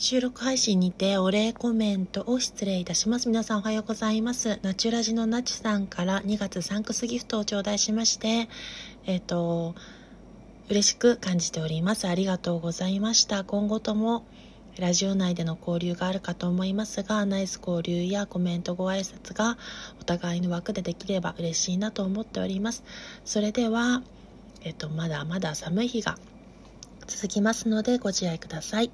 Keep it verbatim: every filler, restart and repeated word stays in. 収録配信にてお礼コメントを失礼いたします。皆さんおはようございます。ナチュラジのナチさんからにがつサンクスギフトを頂戴しまして、えっと、嬉しく感じております。ありがとうございました。今後ともラジオ内での交流があるかと思いますが、ナイス交流やコメントご挨拶がお互いの枠でできれば嬉しいなと思っております。それでは、えっと、まだまだ寒い日が続きますのでご自愛ください。